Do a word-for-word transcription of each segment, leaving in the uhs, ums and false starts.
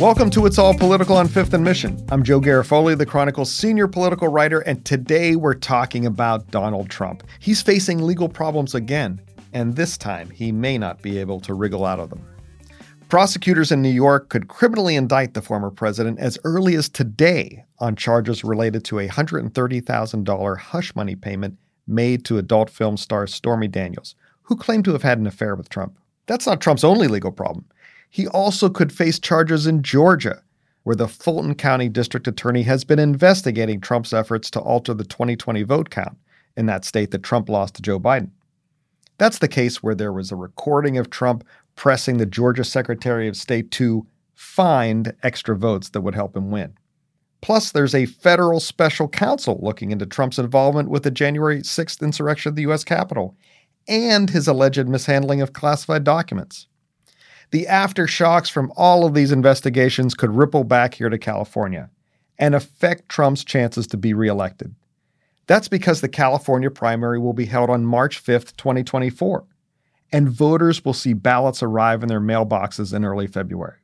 Welcome to It's All Political on fifth and Mission. I'm Joe Garofoli, the Chronicle's senior political writer, and today we're talking about Donald Trump. He's facing legal problems again, and this time he may not be able to wriggle out of them. Prosecutors in New York could criminally indict the former president as early as today on charges related to a one hundred thirty thousand dollars hush money payment made to adult film star Stormy Daniels, who claimed to have had an affair with Trump. That's not Trump's only legal problem. He also could face charges in Georgia, where the Fulton County District Attorney has been investigating Trump's efforts to alter the twenty twenty vote count in that state that Trump lost to Joe Biden. That's the case where there was a recording of Trump pressing the Georgia Secretary of State to find extra votes that would help him win. Plus, there's a federal special counsel looking into Trump's involvement with the January sixth insurrection of the U S Capitol and his alleged mishandling of classified documents. The aftershocks from all of these investigations could ripple back here to California and affect Trump's chances to be reelected. That's because the California primary will be held on March fifth, twenty twenty-four, and voters will see ballots arrive in their mailboxes in early February.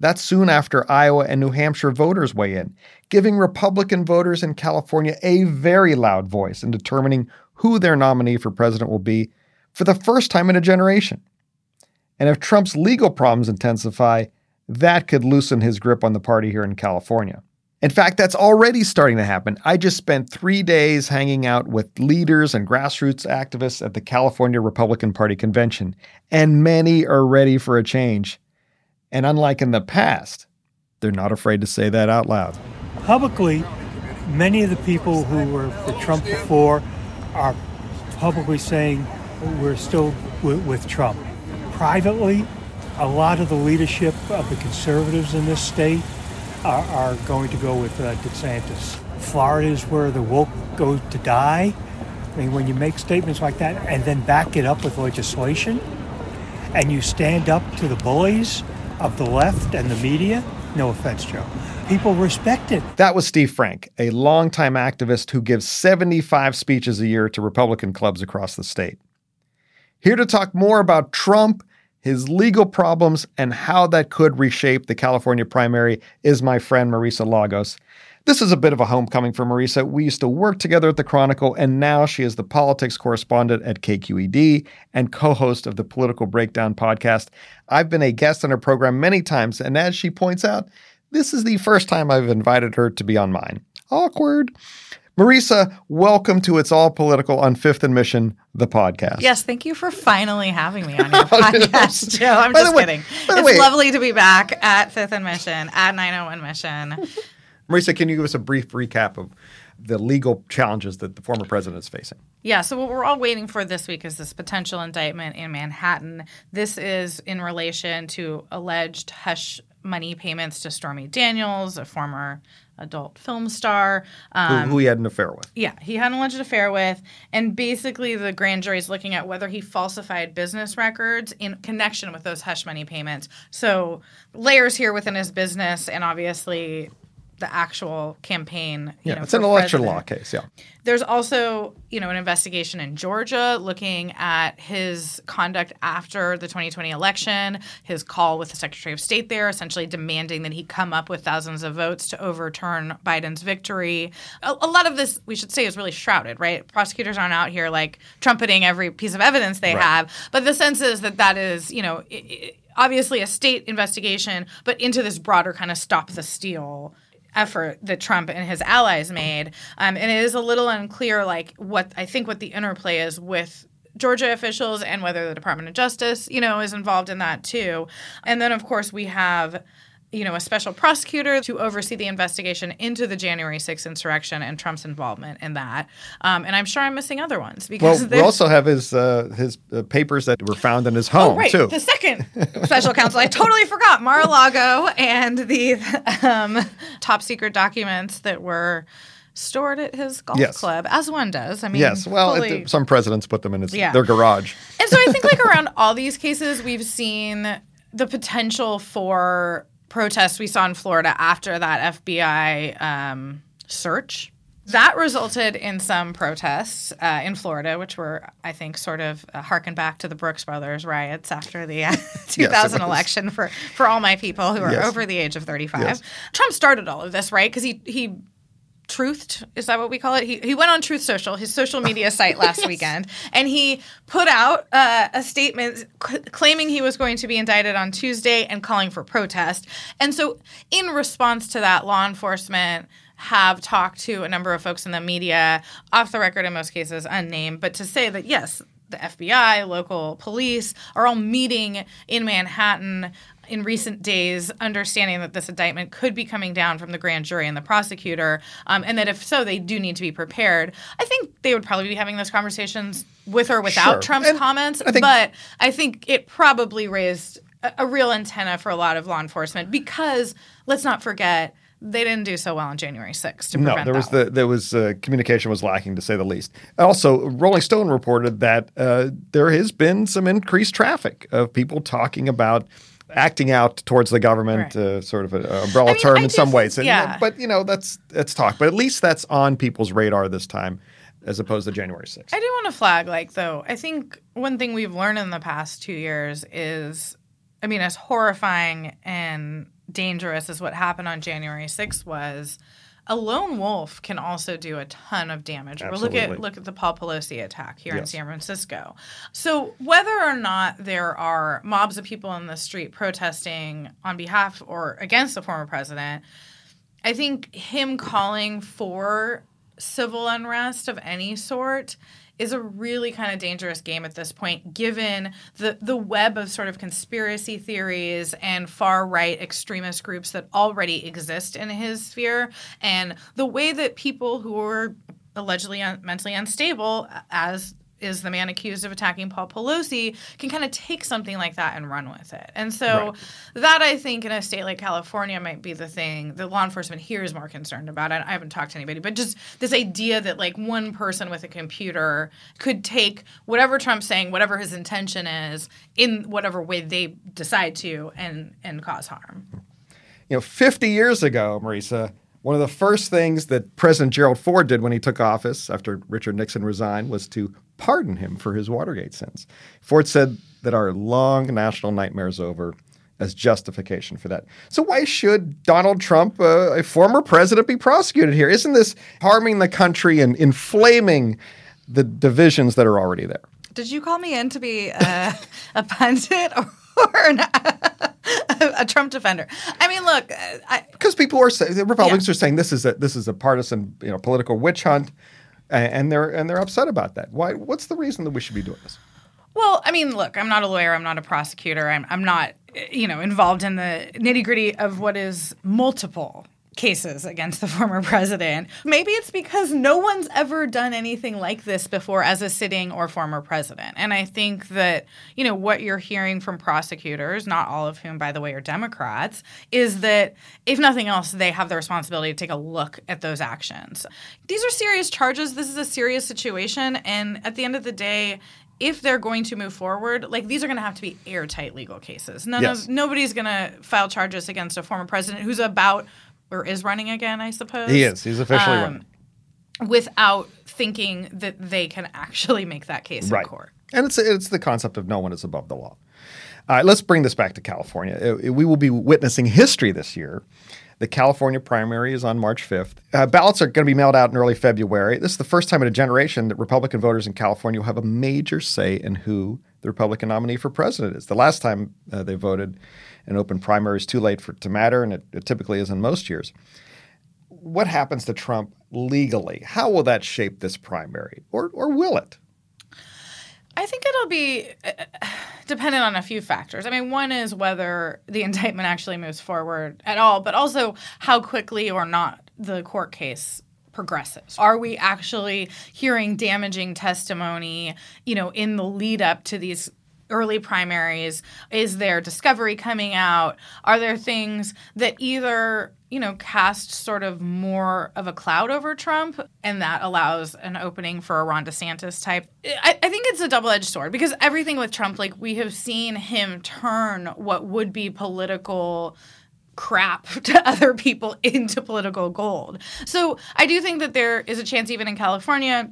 That's soon after Iowa and New Hampshire voters weigh in, giving Republican voters in California a very loud voice in determining who their nominee for president will be for the first time in a generation. And if Trump's legal problems intensify, that could loosen his grip on the party here in California. In fact, that's already starting to happen. I just spent three days hanging out with leaders and grassroots activists at the California Republican Party convention, and many are ready for a change. And unlike in the past, they're not afraid to say that out loud. Publicly, many of the people who were for Trump before are publicly saying we're still w- with Trump. Privately, a lot of the leadership of the conservatives in this state are, are going to go with uh, DeSantis. Florida is where the woke go to die. I mean, when you make statements like that and then back it up with legislation and you stand up to the bullies of the left and the media, no offense, Joe, people respect it. That was Steve Frank, a longtime activist who gives seventy-five speeches a year to Republican clubs across the state. Here to talk more about Trump, his legal problems, and how that could reshape the California primary is my friend Marisa Lagos. This is a bit of a homecoming for Marisa. We used to work together at the Chronicle, and now she is the politics correspondent at K Q E D and co-host of the Political Breakdown podcast. I've been a guest on her program many times, and as she points out, this is the first time I've invited her to be on mine. Awkward. Marisa, welcome to It's All Political on fifth and Mission, the podcast. Yes, thank you for finally having me on your podcast, Joe. I'm just way, kidding. It's way, lovely to be back at fifth and Mission, at nine oh one Mission. Marisa, can you give us a brief recap of the legal challenges that the former president is facing? Yeah, so what we're all waiting for this week is this potential indictment in Manhattan. This is in relation to alleged hush money payments to Stormy Daniels, a former adult film star. Um, who, who he had an affair with. Yeah, he had an alleged affair with. And basically the grand jury is looking at whether he falsified business records in connection with those hush money payments. So layers here within his business and obviously the actual campaign. You yeah, know, it's an election law case, yeah. There's also, you know, an investigation in Georgia looking at his conduct after the twenty twenty election, his call with the Secretary of State there, essentially demanding that he come up with thousands of votes to overturn Biden's victory. A, a lot of this, we should say, is really shrouded, right? Prosecutors aren't out here, like, trumpeting every piece of evidence they right. have. But the sense is that that is, you know, it, it, obviously a state investigation, but into this broader kind of stop the steal effort that Trump and his allies made. Um, and it is a little unclear, like, what I think what the interplay is with Georgia officials and whether the Department of Justice, you know, is involved in that too. And then, of course, we have, you know, a special prosecutor to oversee the investigation into the January sixth insurrection and Trump's involvement in that. Um, and I'm sure I'm missing other ones. Because well, we also have his uh, his uh, papers that were found in his home, oh, right. too. The second special counsel. I totally forgot. Mar-a-Lago and the um, top-secret documents that were stored at his golf yes. club, as one does. I mean, yes. Well, fully... it, some presidents put them in his, yeah. their garage. And so I think, like, around all these cases, we've seen the potential for protests we saw in Florida after that F B I um, search. That resulted in some protests uh, in Florida, which were, I think, sort of uh, harken back to the Brooks Brothers riots after the uh, two thousand yes, election for, for all my people who are yes. over the age of thirty-five. Yes. Trump started all of this, right? Because he, he truthed, is that what we call it? He, he went on Truth Social, his social media site last yes. weekend, and he put out uh, a statement c- claiming he was going to be indicted on Tuesday and calling for protest. And so in response to that, law enforcement have talked to a number of folks in the media, off the record in most cases, unnamed, but to say that, yes, the F B I, local police are all meeting in Manhattan in recent days, understanding that this indictment could be coming down from the grand jury and the prosecutor, um, and that if so, they do need to be prepared. I think they would probably be having those conversations with or without sure. Trump's and comments, I think- but I think it probably raised a, a real antenna for a lot of law enforcement because, let's not forget, they didn't do so well on January sixth to prevent that. No, there was the, there was uh, communication was lacking, to say the least. Also, Rolling Stone reported that uh, there has been some increased traffic of people talking about acting out towards the government, right. uh, sort of an umbrella I mean, term I in do, some ways. And, yeah. But, you know, that's, that's talk. But at least that's on people's radar this time as opposed to January sixth. I do want to flag, like, though, I think one thing we've learned in the past two years is, I mean, as horrifying and dangerous as what happened on January sixth was, a lone wolf can also do a ton of damage. Absolutely. Look at look at the Paul Pelosi attack here yes. in San Francisco. So whether or not there are mobs of people in the street protesting on behalf or against the former president, I think him calling for civil unrest of any sort is a really kind of dangerous game at this point, given the, the web of sort of conspiracy theories and far-right extremist groups that already exist in his sphere, and the way that people who are allegedly un- mentally unstable, as is the man accused of attacking Paul Pelosi, can kind of take something like that and run with it. And so right. that, I think, in a state like California might be the thing that law enforcement here is more concerned about. I, I haven't talked to anybody, but just this idea that, like, one person with a computer could take whatever Trump's saying, whatever his intention is, in whatever way they decide to, and, and cause harm. You know, fifty years ago, Marisa, one of the first things that President Gerald Ford did when he took office after Richard Nixon resigned was to pardon him for his Watergate sins. Ford said that our long national nightmare is over as justification for that. So why should Donald Trump, uh, a former president, be prosecuted here? Isn't this harming the country and inflaming the divisions that are already there? Did you call me in to be uh, a pundit or an a Trump defender? I mean, look, I, because people are saying, the Republicans yeah. are saying this is a this is a partisan, you know, political witch hunt, and they're and they're upset about that. Why? What's the reason that we should be doing this? Well, I mean, look, I'm not a lawyer. I'm not a prosecutor. I'm I'm not, you know, involved in the nitty gritty of what is multiple cases against the former president. Maybe it's because no one's ever done anything like this before as a sitting or former president. And I think that, you know, what you're hearing from prosecutors, not all of whom, by the way, are Democrats, is that if nothing else, they have the responsibility to take a look at those actions. These are serious charges. This is a serious situation. And at the end of the day, if they're going to move forward, like, these are going to have to be airtight legal cases. None yes. of, nobody's going to file charges against a former president who's about or is running again, I suppose. He is. He's officially um, running. Without thinking that they can actually make that case right. in court. And it's it's the concept of no one is above the law. All right, let's bring this back to California. It, it, we will be witnessing history this year. The California primary is on March fifth. Uh, ballots are going to be mailed out in early February. This is the first time in a generation that Republican voters in California will have a major say in who the Republican nominee for president is. The last time uh, they voted an open primary is too late for it to matter, and it, it typically is in most years. What happens to Trump legally? How will that shape this primary, or or will it? I think it'll be dependent on a few factors. I mean, one is whether the indictment actually moves forward at all, but also how quickly or not the court case progresses. Are we actually hearing damaging testimony, you know, in the lead up to these early primaries? Is there discovery coming out? Are there things that either, you know, cast sort of more of a cloud over Trump, and that allows an opening for a Ron DeSantis type? I, I think it's a double-edged sword, because everything with Trump, like, we have seen him turn what would be political crap to other people into political gold. So I do think that there is a chance even in California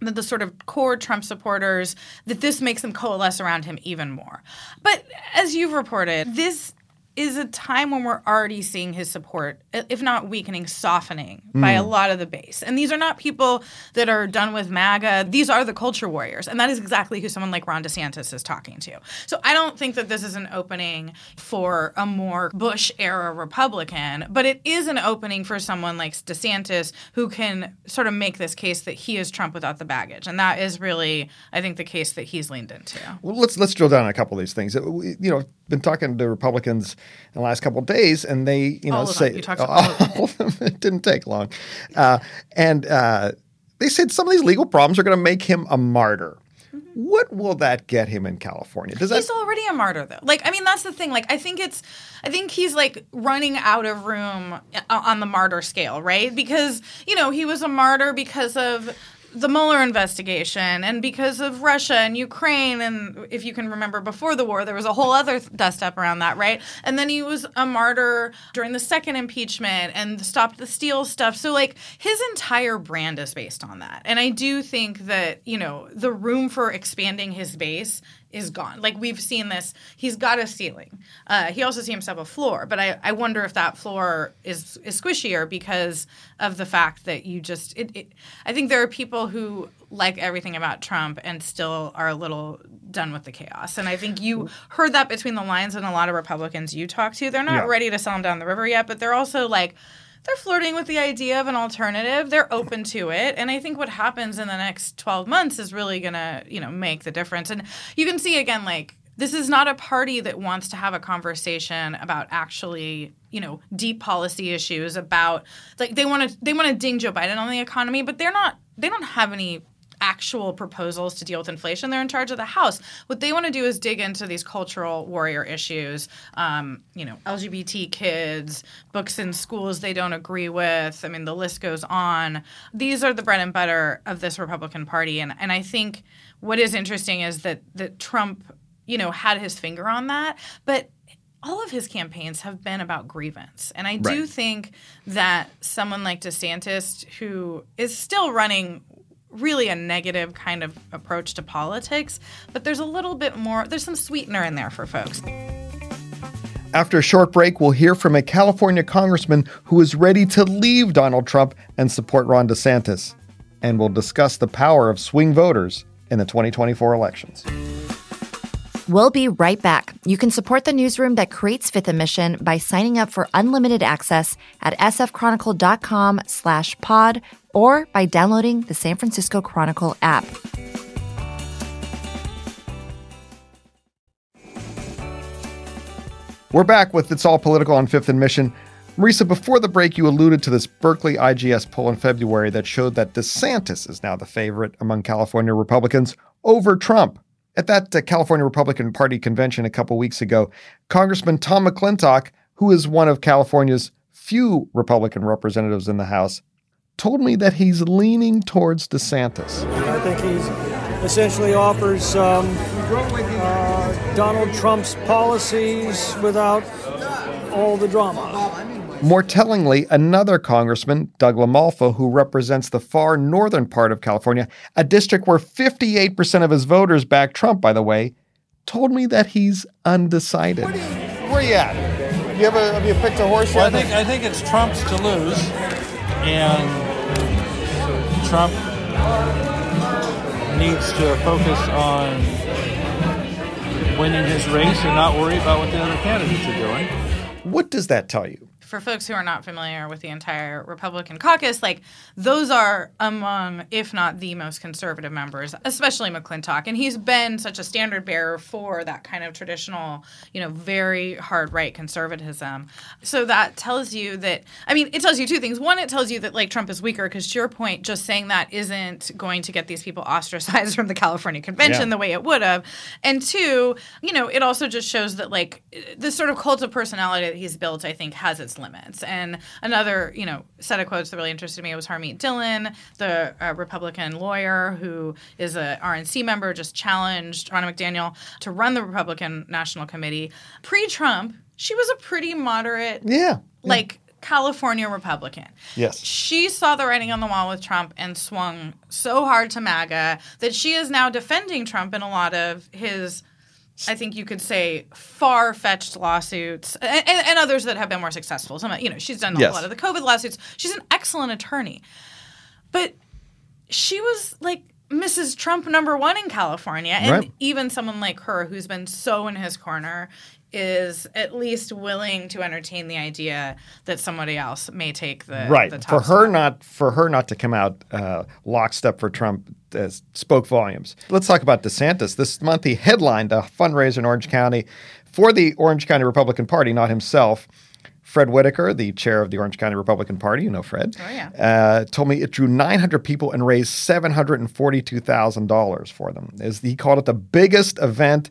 that the sort of core Trump supporters, that this makes them coalesce around him even more. But as you've reported, this is a time when we're already seeing his support, if not weakening, softening mm. by a lot of the base. And these are not people that are done with MAGA. These are the culture warriors. And that is exactly who someone like Ron DeSantis is talking to. So I don't think that this is an opening for a more Bush-era Republican, but it is an opening for someone like DeSantis who can sort of make this case that he is Trump without the baggage. And that is really, I think, the case that he's leaned into. Well, let's, let's drill down on a couple of these things. You know, been talking to Republicans in the last couple of days, and they, you know, all say you all, all of them. It didn't take long, uh, and uh, they said some of these legal problems are going to make him a martyr. Mm-hmm. What will that get him in California? Does that... He's already a martyr, though. Like, I mean, that's the thing. Like, I think it's, I think he's like running out of room on the martyr scale, right? Because you know he was a martyr because of the Mueller investigation and because of Russia and Ukraine. And if you can remember before the war, there was a whole other th- dust up around that, right? And then he was a martyr during the second impeachment and stopped the Steele stuff. So like his entire brand is based on that. And I do think that, you know, the room for expanding his base is gone. Like we've seen this. He's got a ceiling. Uh, he also seems to have a floor. But I, I wonder if that floor is, is squishier because of the fact that you just it, – it, I think there are people who like everything about Trump and still are a little done with the chaos. And I think you heard that between the lines in a lot of Republicans you talk to. They're not yeah. ready to sell him down the river yet, but they're also like – they're flirting with the idea of an alternative. They're open to it. And I think what happens in the next twelve months is really going to, you know, make the difference. And you can see, again, like, this is not a party that wants to have a conversation about actually, you know, deep policy issues about, like, they want to they want to ding Joe Biden on the economy, but they're not, they don't have any actual proposals to deal with inflation. They're in charge of the House. What they want to do is dig into these cultural warrior issues, um, you know, L G B T kids, books in schools they don't agree with. I mean, the list goes on. These are the bread and butter of this Republican Party. And, and I think what is interesting is that, that Trump, you know, had his finger on that. But all of his campaigns have been about grievance. And I do right. think that someone like DeSantis, who is still running really a negative kind of approach to politics, but there's a little bit more, there's some sweetener in there for folks. After a short break, we'll hear from a California congressman who is ready to leave Donald Trump and support Ron DeSantis. And we'll discuss the power of swing voters in the twenty twenty-four elections. We'll be right back. You can support the newsroom that creates fifth and Mission by signing up for unlimited access at sfchronicle.com slash pod or by downloading the San Francisco Chronicle app. We're back with It's All Political on fifth and Mission. Marisa, before the break, you alluded to this Berkeley I G S poll in February that showed that DeSantis is now the favorite among California Republicans over Trump. At that uh, California Republican Party convention a couple weeks ago, Congressman Tom McClintock, who is one of California's few Republican representatives in the House, told me that he's leaning towards DeSantis. I think he essentially offers um, uh, Donald Trump's policies without all the drama. More tellingly, another congressman, Doug LaMalfa, who represents the far northern part of California, a district where fifty-eight percent of his voters back Trump, by the way, told me that he's undecided. Where, you, where are you at? You have, a, have you picked a horse well, yet? I think, I think it's Trump's to lose, and Trump needs to focus on winning his race and not worry about what the other candidates are doing. What does that tell you? For folks who are not familiar with the entire Republican caucus, like those are among, if not the most conservative members, especially McClintock. And he's been such a standard bearer for that kind of traditional, you know, very hard right conservatism. So that tells you that, I mean, it tells you two things. One, it tells you that like Trump is weaker because to your point, just saying that isn't going to get these people ostracized from the California convention yeah. the way it would have. And two, you know, it also just shows that like this sort of cult of personality that he's built, I think, has its limits. And another, you know, set of quotes that really interested me was Harmeet Dillon, the uh, Republican lawyer who is a R N C member, just challenged Ron McDaniel to run the Republican National Committee. Pre-Trump, she was a pretty moderate, yeah, like yeah. California Republican. Yes. She saw the writing on the wall with Trump and swung so hard to MAGA that she is now defending Trump in a lot of his, I think you could say, far-fetched lawsuits and, and, and others that have been more successful. Some, you know, she's done a yes. lot of the COVID lawsuits. She's an excellent attorney. But she was like Missus Trump number one in California. And right. even someone like her who's been so in his corner is at least willing to entertain the idea that somebody else may take the, right. the top for her spot. Not for her not to come out uh, lockstep for Trump uh, spoke volumes. Let's talk about DeSantis. This month he headlined a fundraiser in Orange County for the Orange County Republican Party, not himself. Fred Whitaker, the chair of the Orange County Republican Party, you know Fred, oh, yeah. uh, told me it drew nine hundred people and raised seven hundred forty-two thousand dollars for them. As he called it the biggest event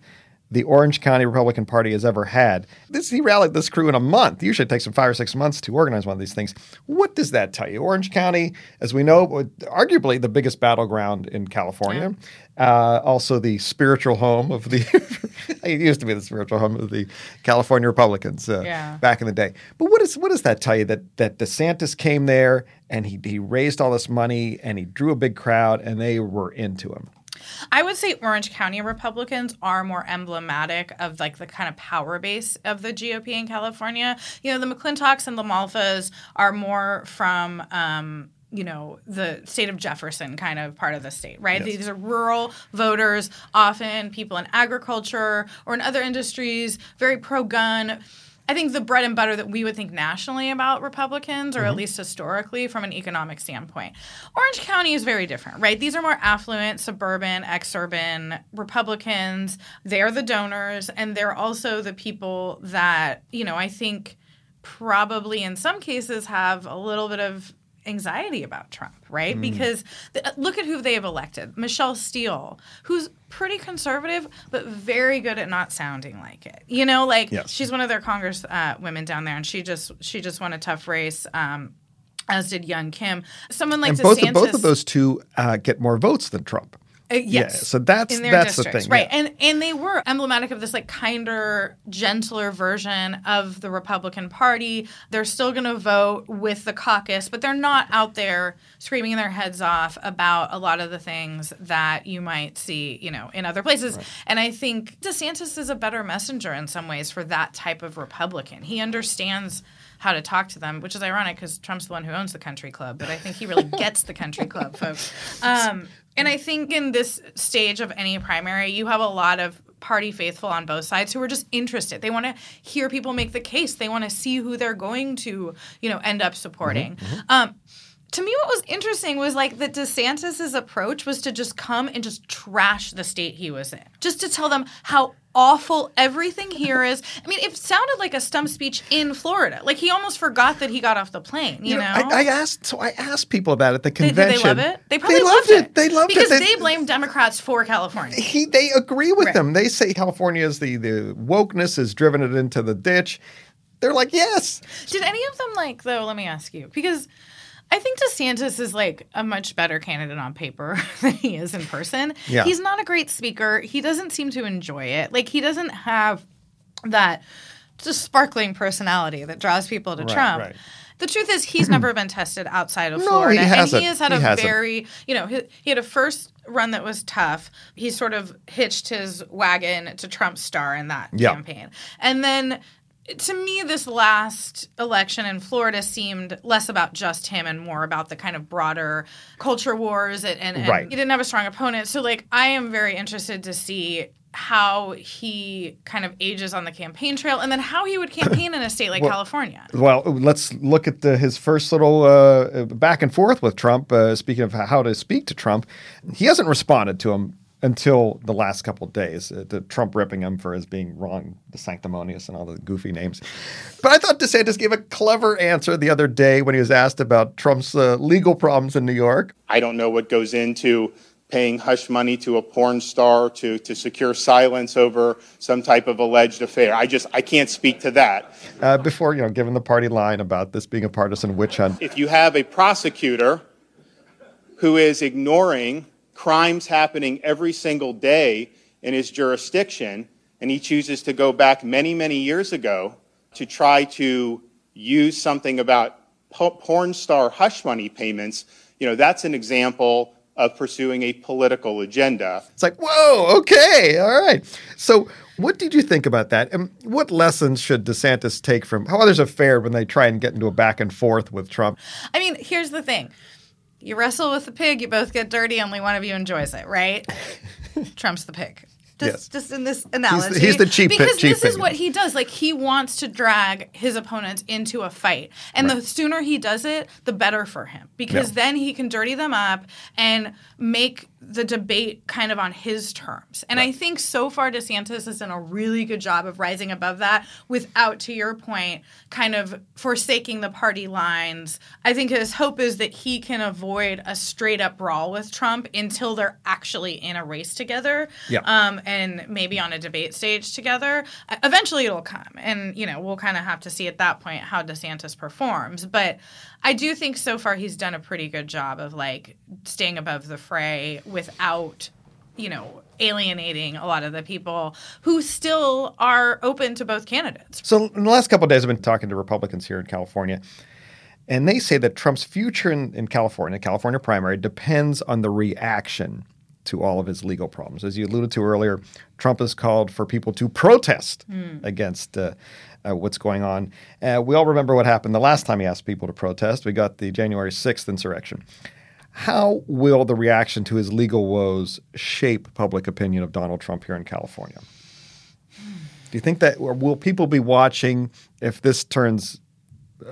the Orange County Republican Party has ever had. This, he rallied this crew in a month. Usually it takes them five or six months to organize one of these things. What does that tell you? Orange County, as we know, arguably the biggest battleground in California. Yeah. Uh, also the spiritual home of the – it used to be the spiritual home of the California Republicans uh, yeah. back in the day. But what, is, what does that tell you, that, that DeSantis came there and he, he raised all this money and he drew a big crowd and they were into him? I would say Orange County Republicans are more emblematic of like the kind of power base of the G O P in California. You know, the McClintocks and the Malfas are more from, um, you know, the state of Jefferson kind of part of the state, right? Yes. These are rural voters, often people in agriculture or in other industries, very pro-gun. I think the bread and butter that we would think nationally about Republicans, or mm-hmm. at least historically from an economic standpoint. Orange County is very different, right? These are more affluent, suburban, exurban Republicans. They're the donors, and they're also the people that, you know, I think probably in some cases have a little bit of anxiety about Trump, right? Mm. Because th- look at who they have elected. Michelle Steele, who's pretty conservative, but very good at not sounding like it. You know, like yes. she's one of their Congress uh, women down there, and she just she just won a tough race, um, as did Young Kim. Someone like and both DeSantis. Of, both of those two uh, get more votes than Trump. Uh, yes. Yeah, so that's in their that's districts, the thing. Right. Yeah. And and they were emblematic of this like kinder, gentler version of the Republican Party. They're still going to vote with the caucus, but they're not out there screaming their heads off about a lot of the things that you might see, you know, in other places. Right. And I think DeSantis is a better messenger in some ways for that type of Republican. He understands how to talk to them, which is ironic because Trump's the one who owns the country club, but I think he really gets the country club, folks. Um, and I think in this stage of any primary, you have a lot of party faithful on both sides who are just interested. They want to hear people make the case. They want to see who they're going to, you know, end up supporting. Mm-hmm. Um, to me, what was interesting was like that DeSantis' approach was to just come and just trash the state he was in, just to tell them how awful everything here is. I mean, it sounded like a stump speech in Florida. Like he almost forgot that he got off the plane, you, you know? know? I, I asked, so I asked people about it at the convention. They, did they love it? They probably they loved, loved it. it. They loved because it. Because they, they blame Democrats for California. He, they agree with right. them. They say California is the, the wokeness has driven it into the ditch. They're like, yes. Did any of them like, though, let me ask you, because I think DeSantis is like a much better candidate on paper than he is in person. Yeah. He's not a great speaker. He doesn't seem to enjoy it. Like he doesn't have that just sparkling personality that draws people to right, Trump. Right. The truth is he's never been tested outside of no, Florida. He hasn't. And he has had he a hasn't. very, you know, he, he had a first run that was tough. He sort of hitched his wagon to Trump's star in that yep. campaign. And then to me, this last election in Florida seemed less about just him and more about the kind of broader culture wars. And, and, and right. he didn't have a strong opponent. So, like, I am very interested to see how he kind of ages on the campaign trail and then how he would campaign in a state like well, California. Well, let's look at the, his first little uh, back and forth with Trump. Uh, speaking of how to speak to Trump, he hasn't responded to him until the last couple of days, uh, the Trump ripping him for his being wrong, the sanctimonious and all the goofy names. But I thought DeSantis gave a clever answer the other day when he was asked about Trump's uh, legal problems in New York. I don't know what goes into paying hush money to a porn star to, to secure silence over some type of alleged affair. I just, I can't speak to that. Uh, before, you know, giving the party line about this being a partisan witch hunt. If you have a prosecutor who is ignoring crimes happening every single day in his jurisdiction, and he chooses to go back many, many years ago to try to use something about porn star hush money payments, you know, that's an example of pursuing a political agenda. It's like, whoa, okay, all right. So what did you think about that? And what lessons should DeSantis take from how others have fared when they try and get into a back and forth with Trump? I mean, here's the thing. You wrestle with the pig, you both get dirty, only one of you enjoys it, right? Trump's the pig. Just, yes. just in this analogy. He's the, he's the cheap Because cheap this pig. Is what he does. Like, he wants to drag his opponents into a fight. And right. the sooner he does it, the better for him. Because yeah. then he can dirty them up and make the debate kind of on his terms. And right. I think so far DeSantis has done a really good job of rising above that without, to your point, kind of forsaking the party lines. I think his hope is that he can avoid a straight-up brawl with Trump until they're actually in a race together. Yeah. Um, and maybe on a debate stage together. Eventually it'll come. And, you know, we'll kind of have to see at that point how DeSantis performs. But I do think so far he's done a pretty good job of, like, staying above the fray without, you know, alienating a lot of the people who still are open to both candidates. So in the last couple of days, I've been talking to Republicans here in California, and they say that Trump's future in, in California, California primary, depends on the reaction to all of his legal problems. As you alluded to earlier, Trump has called for people to protest mm. against uh, uh, what's going on. Uh, we all remember what happened the last time he asked people to protest. We got the January sixth insurrection. How will the reaction to his legal woes shape public opinion of Donald Trump here in California? Do you think that, or will people be watching if this turns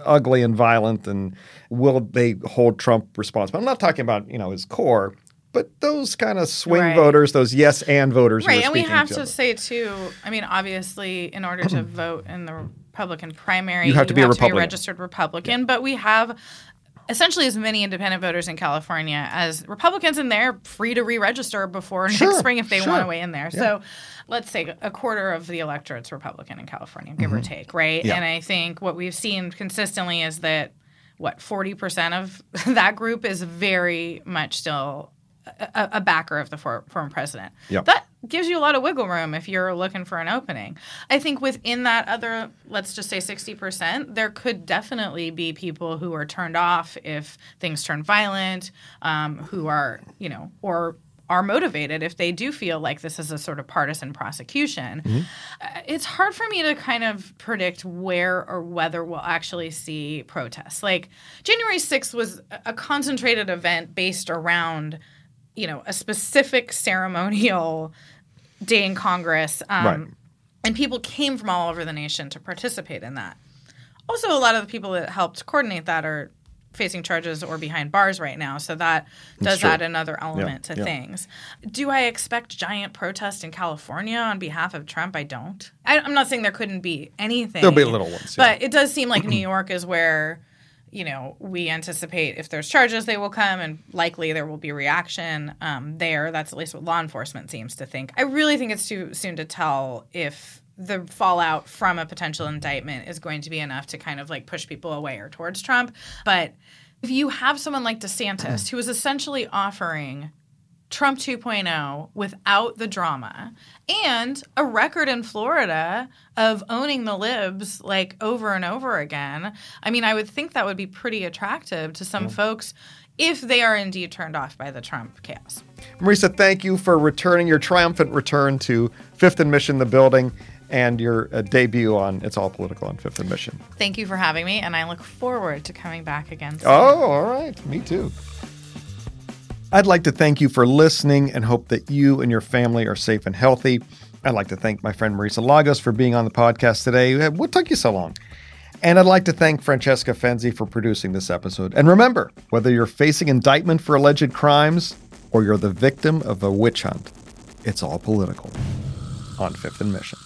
ugly and violent, and will they hold Trump responsible? I'm not talking about, you know, his core, but those kind of swing right. voters, those yes and voters. Right, and we have to, to say, too, I mean, obviously, in order to vote in the Republican primary, you have to, you be, have a to be a registered Republican, yeah. but we have essentially as many independent voters in California as Republicans, and they're free to re-register before sure, next spring if they sure. want to weigh in there. Yeah. So let's say a quarter of the electorate's Republican in California, give mm-hmm. or take, right? Yeah. And I think what we've seen consistently is that, what, forty percent of that group is very much still a, a backer of the for, former president. Yep. That gives you a lot of wiggle room if you're looking for an opening. I think within that other, let's just say sixty percent, there could definitely be people who are turned off if things turn violent, um, who are, you know, or are motivated if they do feel like this is a sort of partisan prosecution. Mm-hmm. Uh, it's hard for me to kind of predict where or whether we'll actually see protests. Like, January sixth was a concentrated event based around, you know, a specific ceremonial day in Congress. Um, right. And people came from all over the nation to participate in that. Also, a lot of the people that helped coordinate that are facing charges or behind bars right now. So that That's does true. add another element yeah. to yeah. things. Do I expect giant protest in California on behalf of Trump? I don't. I, I'm not saying there couldn't be anything. There'll be little ones. Yeah. But it does seem like New York is where, you know, we anticipate if there's charges, they will come, and likely there will be reaction um, there. That's at least what law enforcement seems to think. I really think it's too soon to tell if the fallout from a potential indictment is going to be enough to kind of, like, push people away or towards Trump. But if you have someone like DeSantis, who is essentially offering Trump two point oh without the drama, and a record in Florida of owning the libs, like, over and over again, I mean, I would think that would be pretty attractive to some yeah. folks if they are indeed turned off by the Trump chaos. Marisa, thank you for returning, your triumphant return to fifth and Mission, the building, and your uh, debut on It's All Political on fifth and Mission. Thank you for having me, and I look forward to coming back again soon. Oh, all right. Me too. I'd like to thank you for listening and hope that you and your family are safe and healthy. I'd like to thank my friend Marisa Lagos for being on the podcast today. What took you so long? And I'd like to thank Francesca Fenzi for producing this episode. And remember, whether you're facing indictment for alleged crimes or you're the victim of a witch hunt, it's all political on fifth and Mission.